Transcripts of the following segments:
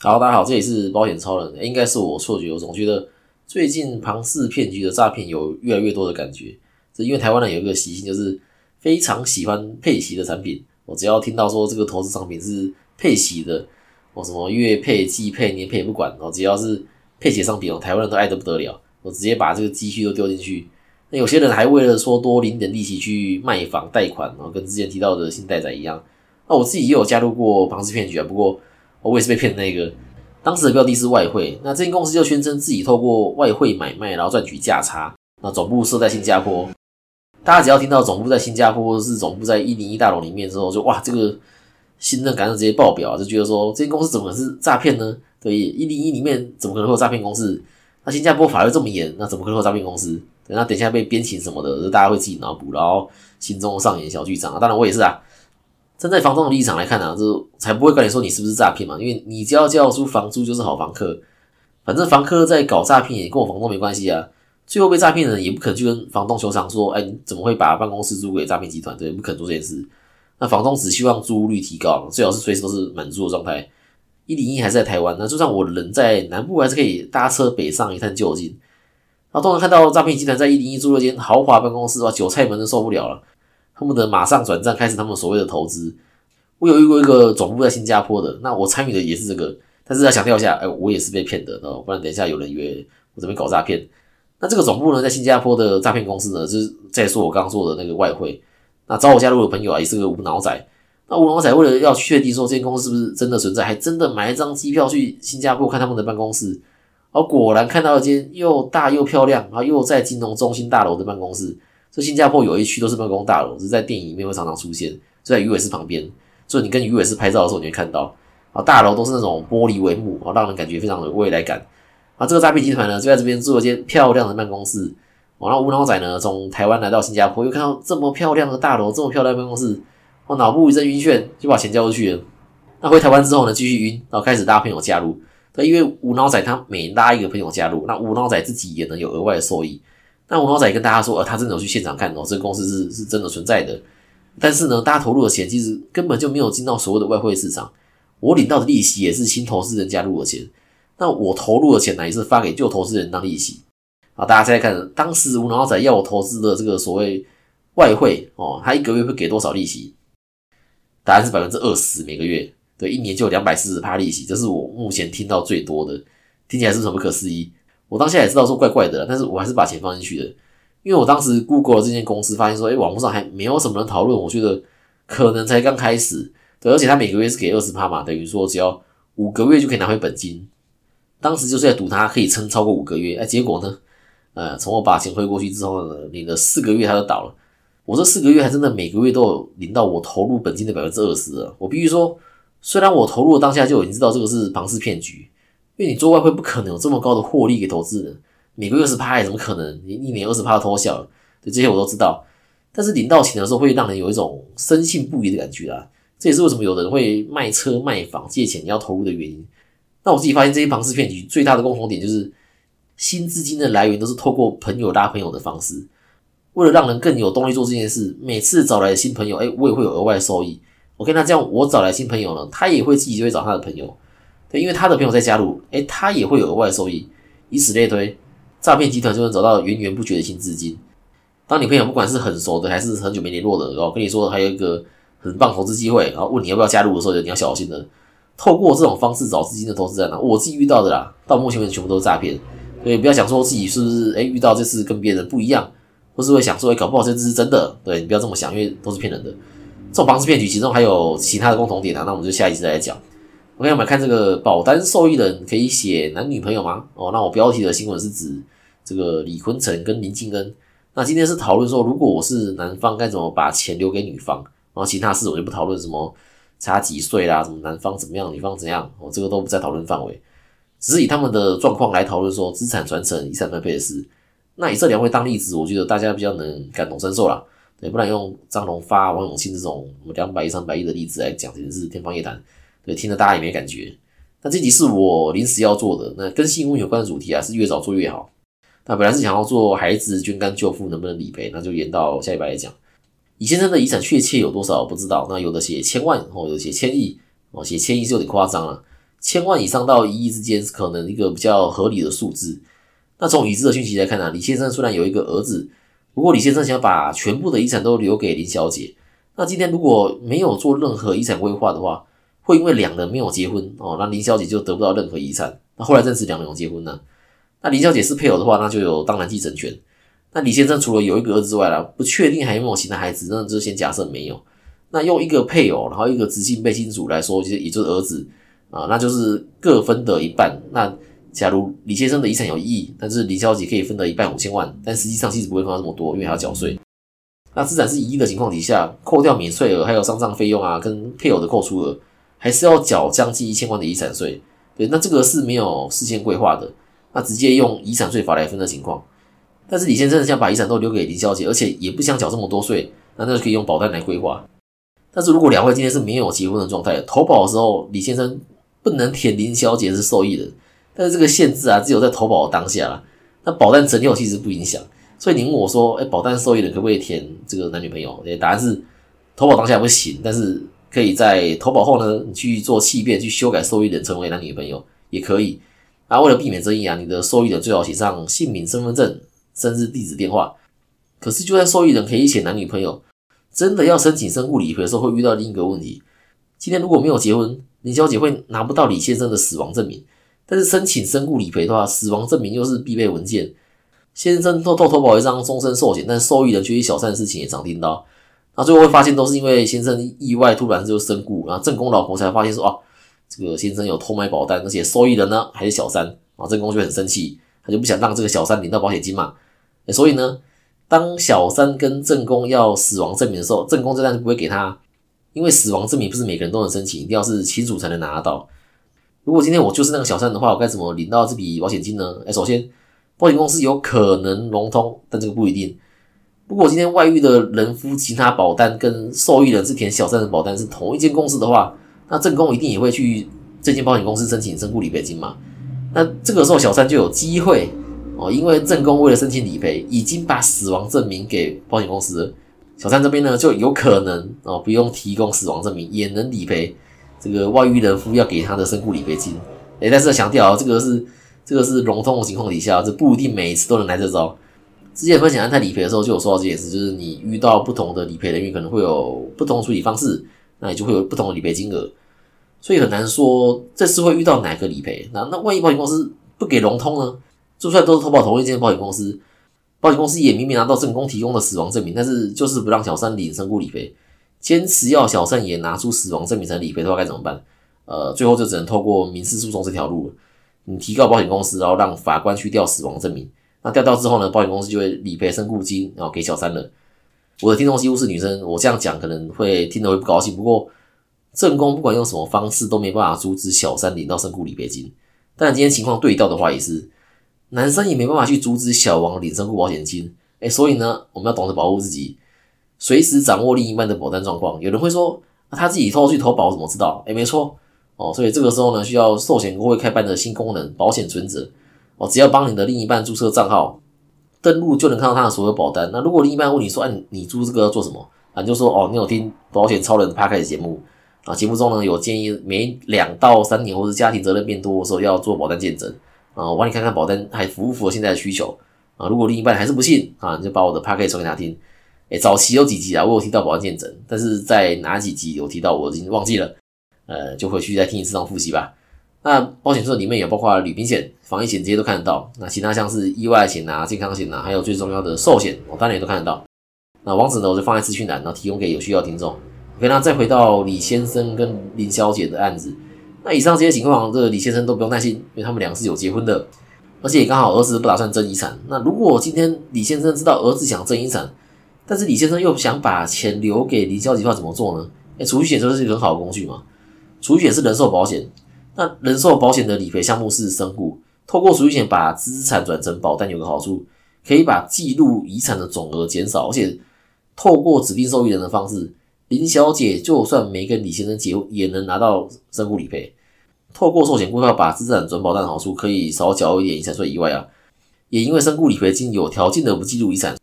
好，大家好，这里是保险超人。应该是我错觉，我总觉得最近庞氏骗局的诈骗有越来越多的感觉。这因为台湾人有一个习性，就是非常喜欢配息的产品。我只要听到说这个投资商品是配息的，我什么月配、季配、年配也不管，我只要是配息商品，台湾人都爱得不得了。我直接把这个积蓄都丢进去。那有些人还为了说多领点利息去卖房贷款，跟之前提到的信贷仔一样。那我自己也有加入过庞氏骗局啊，不过我也是被骗的那个。当时的标的是外汇，那这间公司就宣称自己透过外汇买卖，然后赚取价差。那总部设在新加坡，大家只要听到总部在新加坡，或是总部在101大楼里面之后，就哇，这个信任感直接爆表，就觉得说这间公司怎么可能是诈骗呢？对，101里面怎么可能会有诈骗公司？那新加坡法律这么严，那怎么可能会有诈骗公司？那等一下被鞭刑什么的，大家会自己脑补，然后心中上演小剧场。当然我也是啊。站在房东的立场来看啊，这才不会跟你说你是不是诈骗嘛，因为你只要交出房租就是好房客。反正房客在搞诈骗也跟我房东没关系啊。最后被诈骗的人也不可能去跟房东求偿说，哎，你怎么会把办公室租给诈骗集团？对，不可能做这件事。那房东只希望租屋率提高，最好是随时都是满租的状态。101还是在台湾，那就算我人在南部，还是可以搭车北上一探究竟。然后通常看到诈骗集团在101租了间豪华办公室，哇，韭菜们都受不了了。恨不得马上转战开始他们所谓的投资。我有遇过一个总部在新加坡的，那我参与的也是这个，但是要强调一下，我也是被骗的，不然等一下有人以为我这边搞诈骗。那这个总部呢，在新加坡的诈骗公司呢，就是在说我刚刚说的那个外汇。那找我加入的朋友啊，也是个无脑仔。那无脑仔为了要确定说这间公司是不是真的存在，还真的买一张机票去新加坡看他们的办公室。然后果然看到一间又大又漂亮，然后又在金融中心大楼的办公室。所以新加坡有一区都是办公大楼，是在电影里面会常常出现，就在鱼尾狮旁边。所以你跟鱼尾狮拍照的时候，你会看到啊，大楼都是那种玻璃帷幕，让人感觉非常有未来感。啊，这个诈骗集团呢，就在这边做一间漂亮的办公室。然后无脑仔呢，从台湾来到新加坡，又看到这么漂亮的大楼，这么漂亮的办公室，我脑部一阵晕眩，就把钱交出去了。那回台湾之后呢，继续晕，然后开始拉朋友加入。对，因为无脑仔他每拉一个朋友加入，那无脑仔自己也能有额外的收益。那无脑仔跟大家说，他真的有去现场看，这个公司是真的存在的。但是呢，大家投入的钱其实根本就没有进到所谓的外汇市场。我领到的利息也是新投资人加入的钱。那我投入的钱呢，也是发给旧投资人当利息。啊，大家再看，当时无脑仔要我投资的这个所谓外汇他一个月会给多少利息？答案是 20% 每个月。对，一年就有 240% 利息，这是我目前听到最多的。听起来是什么不可思议？我当下也知道说怪怪的啦，但是我还是把钱放进去的，因为我当时 Google 了这间公司，发现说，网络上还没有什么人讨论，我觉得可能才刚开始，对，而且他每个月是给 20% 嘛，等于说只要5个月就可以拿回本金，当时就是在赌他可以撑超过5个月，结果呢，从我把钱汇过去之后呢，领了4个月他就倒了，我这4个月还真的每个月都有领到我投入本金的 20% 了，我必须说，虽然我投入的当下就已经知道这个是庞氏骗局。因为你做外汇不可能有这么高的获利给投资人，每个月 20% 也怎么可能？你一年 20% 偷笑了，对，这些我都知道。但是领到钱的时候会让人有一种深信不疑的感觉啦，这也是为什么有人会卖车卖房借钱要投入的原因。那我自己发现这些庞氏骗局最大的共同点就是，新资金的来源都是透过朋友拉朋友的方式。为了让人更有动力做这件事，每次找来的新朋友，我也会有额外收益。OK， 那这样我找来新朋友呢，他也会自己就会找他的朋友。对，因为他的朋友在加入，他也会有额外收益，以此类推，诈骗集团就能找到源源不绝的新资金。当你朋友不管是很熟的还是很久没联络的，然后跟你说还有一个很棒投资机会，然后问你要不要加入的时候，你要小心了。透过这种方式找资金的投资人啊，我自己遇到的啦，到目前为止全部都是诈骗。所以不要想说自己是不是遇到这次跟别人不一样，或是会想说搞不好这次是真的。对，你不要这么想，因为都是骗人的。这种庞氏骗局其中还有其他的共同点啊，那我们就下一集再来讲。OK， 我们来看这个保单受益人可以写男女朋友吗？那我标题的新闻是指这个李坤城跟林靖恩。那今天是讨论说，如果我是男方该怎么把钱留给女方，然后其他事我就不讨论什么差几岁啦，什么男方怎么样，女方怎样，这个都不在讨论范围，只是以他们的状况来讨论说资产传承、遗产分配的事。那以这两位当例子，我觉得大家比较能感同身受啦。对，不然用张荣发、王永庆这种200亿、300亿的例子来讲，简直是天方夜谭。对，听了大家也没感觉。那这集是我临时要做的，那跟新闻有关的主题啊，是越早做越好。那本来是想要做孩子捐肝救父能不能理赔，那就延到下礼拜来讲。李先生的遗产确切有多少不知道，那有的写千万，有的写千亿，写千亿是有点夸张了。1000万以上到1亿之间是可能一个比较合理的数字。那从已知的讯息来看啊，李先生虽然有一个儿子，不过李先生想把全部的遗产都留给林小姐。那今天如果没有做任何遗产规划的话，会因为两人没有结婚哦，那林小姐就得不到任何遗产。那后来证实两人有结婚了，那林小姐是配偶的话，那就有当然继承权。那李先生除了有一个儿子之外啦，不确定还有没有其他孩子，那就先假设没有。那用一个配偶，然后一个直系卑亲属来说，也就是儿子啊，那就是各分得一半。那假如李先生的遗产有1亿，但是林小姐可以分得一半5000万，但实际上其实不会分到这么多，因为还要缴税。那资产是1亿的情况底下，扣掉免税额还有丧葬费用啊，跟配偶的扣除额，还是要缴将近1000万的遗产税。对，那这个是没有事先规划的，那直接用遗产税法来分的情况。但是李先生想把遗产都留给林小姐，而且也不想缴这么多税，那就可以用保单来规划。但是如果两位今天是没有结婚的状态，投保的时候李先生不能填林小姐是受益人，但是这个限制啊只有在投保的当下啦。那保单成立其实不影响，所以你问我说，保单受益人可不可以填这个男女朋友？答案是投保当下不行，但是可以在投保后呢，你去做契变，去修改受益人成为男女朋友也可以。那为了避免争议啊，你的受益人最好写上姓名、身份证。甚至地址电话，可是就在受益人可以写男女朋友，真的要申请身故理赔的时候，会遇到另一个问题。今天如果没有结婚，林小姐会拿不到李先生的死亡证明，但是申请身故理赔的话，死亡证明又是必备文件。先生偷偷投保一张终身寿险，但受益人却一小三的事情也常听到。那最后会发现都是因为先生意外突然就身故，然后正宫老婆才发现说，这个先生有偷买保单，而且受益人呢还是小三，然后正宫就很生气，他就不想让这个小三领到保险金嘛。所以呢，当小三跟正宫要死亡证明的时候，正宫这单就不会给他，因为死亡证明不是每个人都能申请，一定要是亲属才能拿得到。如果今天我就是那个小三的话，我该怎么领到这笔保险金呢？首先，保险公司有可能融通，但这个不一定。如果今天外遇的人夫其他保单跟受益人是填小三的保单是同一间公司的话，那正宫一定也会去这间保险公司申请身故理赔金嘛。那这个时候小三就有机会。因为正宫为了申请理赔，已经把死亡证明给保险公司了，小三这边呢就有可能不用提供死亡证明也能理赔这个外遇人夫要给他的身故理赔金。但是强调这个是融通的情况底下，这不一定每一次都能来这招。之前分享安泰理赔的时候就有说到这件事，就是你遇到不同的理赔人员可能会有不同的处理方式，那你就会有不同的理赔金额，所以很难说这次会遇到哪个理赔。那万一保险公司不给融通呢？就算都是投保同一间保险公司，保险公司也明明拿到正宫提供的死亡证明，但是就是不让小三领身故理赔，坚持要小三也拿出死亡证明才理赔的话，该怎么办？最后就只能透过民事诉讼这条路了。你提告保险公司，然后让法官去调死亡证明，那调到之后呢，保险公司就会理赔身故金，然后给小三了。我的听众几乎是女生，我这样讲可能会听得会不高兴，不过正宫不管用什么方式都没办法阻止小三领到身故理赔金。但今天情况对调的话也是。男生也没办法去阻止小王领身故保险金，所以呢，我们要懂得保护自己，随时掌握另一半的保单状况。有人会说，他自己偷偷去投保怎么知道？没错所以这个时候呢，需要寿险公会开办的新功能——保险存折只要帮你的另一半注册账号登录，就能看到他的所有保单。那如果另一半问你说，你注这个做什么？你就说，你有听保险超人 Podcast 节目啊，节目中呢有建议，每2到3年或是家庭责任变多的时候要做保单见证。我帮你看看保单还符不符合现在的需求如果另一半还是不信你就把我的 podcast 传给他听。早期有几集啦，我有提到保单见证，但是在哪几集有提到我已经忘记了，就回去再听一次当复习吧。那保险存折里面有包括旅平险、防疫险这些都看得到，那其他像是意外险啊、健康险啊，还有最重要的寿险，我当然也都看得到。那网址呢，我就放在资讯栏，然后提供给有需要的听众。OK， 那再回到李先生跟林小姐的案子。那以上这些情况，李先生都不用担心，因为他们俩是有结婚的，而且也刚好儿子不打算争遗产。那如果今天李先生知道儿子想争遗产，但是李先生又想把钱留给林小姐的话，怎么做呢？储蓄险就是一个很好的工具嘛。储蓄险是人寿保险，那人寿保险的理赔项目是身故，透过储蓄险把资产转成保单有个好处，可以把记录遗产的总额减少，而且透过指定受益人的方式，林小姐就算没跟李先生结婚，也能拿到身故理赔。透过寿险规划把资产转保单的好处，可以少缴一点遗产税以外也因为身故理赔金有条件的不计入遗产，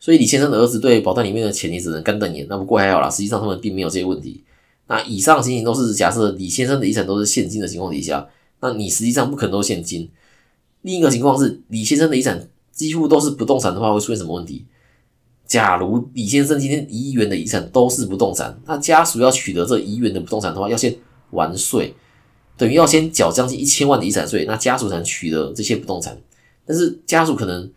所以李先生的儿子对保单里面的钱也只能干瞪眼。那不过还好啦，实际上他们并没有这些问题。那以上情形都是假设李先生的遗产都是现金的情况底下，那你实际上不可能都现金。另一个情况是，李先生的遗产几乎都是不动产的话，会出现什么问题？假如李先生今天1亿元的遗产都是不动产，那家属要取得这1亿元的不动产的话，要先完税，等于要先缴将近1000万的遗产税，那家属才能取得这些不动产。但是家属可能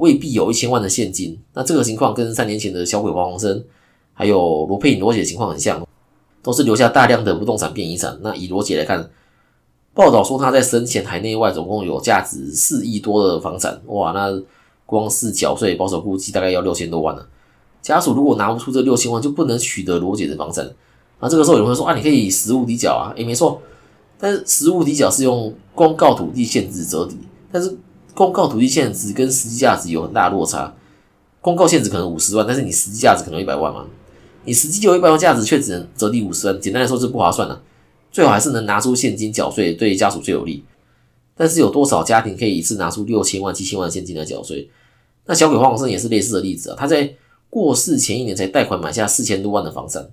未必有1000万的现金，那这个情况跟3年前的小鬼黄鸿升还有罗佩颖罗姐的情况很像，都是留下大量的不动产变遗产。那以罗姐来看，报道说她在生前海内外总共有价值4亿多的房产，哇，那光是缴税保守估计大概要6000多万了。家属如果拿不出这6000万，就不能取得罗姐的房产。那这个时候有人会说啊，你可以实物抵缴啊，没错，但是实物抵缴是用公告土地限制折抵，但是公告土地限制跟实际价值有很大的落差。公告限制可能50万，但是你实际价值可能100万嘛，你实际有100万价值却只能折抵50万，简单来说是不划算啦。最好还是能拿出现金缴税，对家属最有利。但是有多少家庭可以一次拿出6000万、7000万的现金来缴税？那小鬼黄鸿升也是类似的例子啊，他在过世前1年才贷款买下4000多万的房产，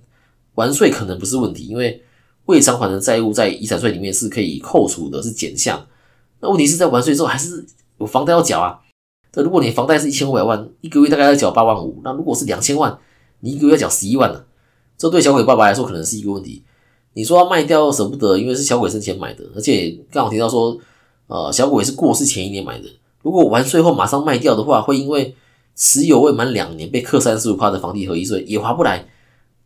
完税可能不是问题，因为未偿还的债务在遗产税里面是可以扣除的，是减项。那问题是在完税之后还是有房贷要缴啊。如果你房贷是1500万，一个月大概要缴8万5，那如果是2000万，你一个月要缴11万了。这对小鬼爸爸来说可能是一个问题。你说要卖掉舍不得，因为是小鬼生前买的，而且刚好提到说小鬼是过世前1年买的。如果完税后马上卖掉的话，会因为持有未满2年被课 35% 的房地合一税，也划不来。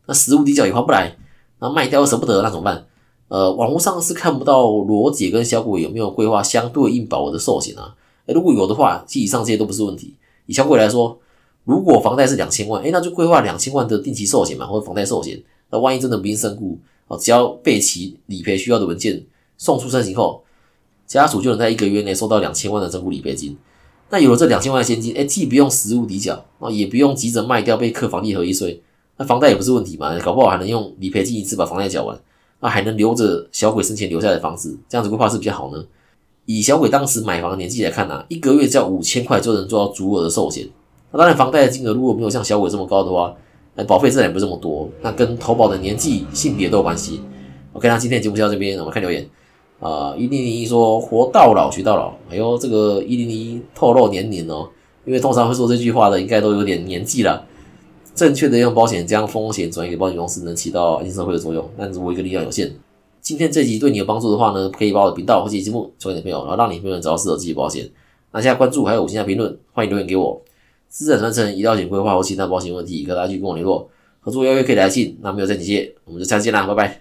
那实物抵缴也划不来。那卖掉又舍不得，那怎么办？网络上是看不到罗姐跟小鬼有没有规划相对应保额的寿险啊。如果有的话，其实以上这些都不是问题。以小鬼来说，如果房贷是2000万，那就规划2000万的定期寿险嘛，或者房贷寿险。那万一真的不幸身故，只要备齐理赔需要的文件，送出申请后，家属就能在1个月内收到2000万的身故理赔金。那有了这2000万的现金，既不用实物抵缴，也不用急着卖掉被课房地合一税，那房贷也不是问题嘛，搞不好还能用理赔金一次把房贷缴完，那还能留着小鬼生前留下的房子，这样子规划是比较好呢。以小鬼当时买房的年纪来看啊，一个月只要5000块就能做到足额的寿险。那当然房贷的金额如果没有像小鬼这么高的话，保费自然也不是这么多，那跟投保的年纪、性别都有关系。OK， 那今天节目就到这边，我们看留言。1001说活到老学到老，哎呦，这个1001透露年龄哦，因为通常会说这句话的应该都有点年纪啦。正确的用保险将风险转移给保险公司，能起到一定社会的作用，但是我一个力量有限。今天这集对你有帮助的话呢，可以把我的频道或者节目传给你的朋友，然后让你朋友找到适合自己保险。那现在关注还有5星的评论，欢迎留言给我。资产传承、医疗险规划或其他保险问题，可大家去跟我联络。合作邀约可以来信，那没有再感谢，我们就下次见啦，拜拜。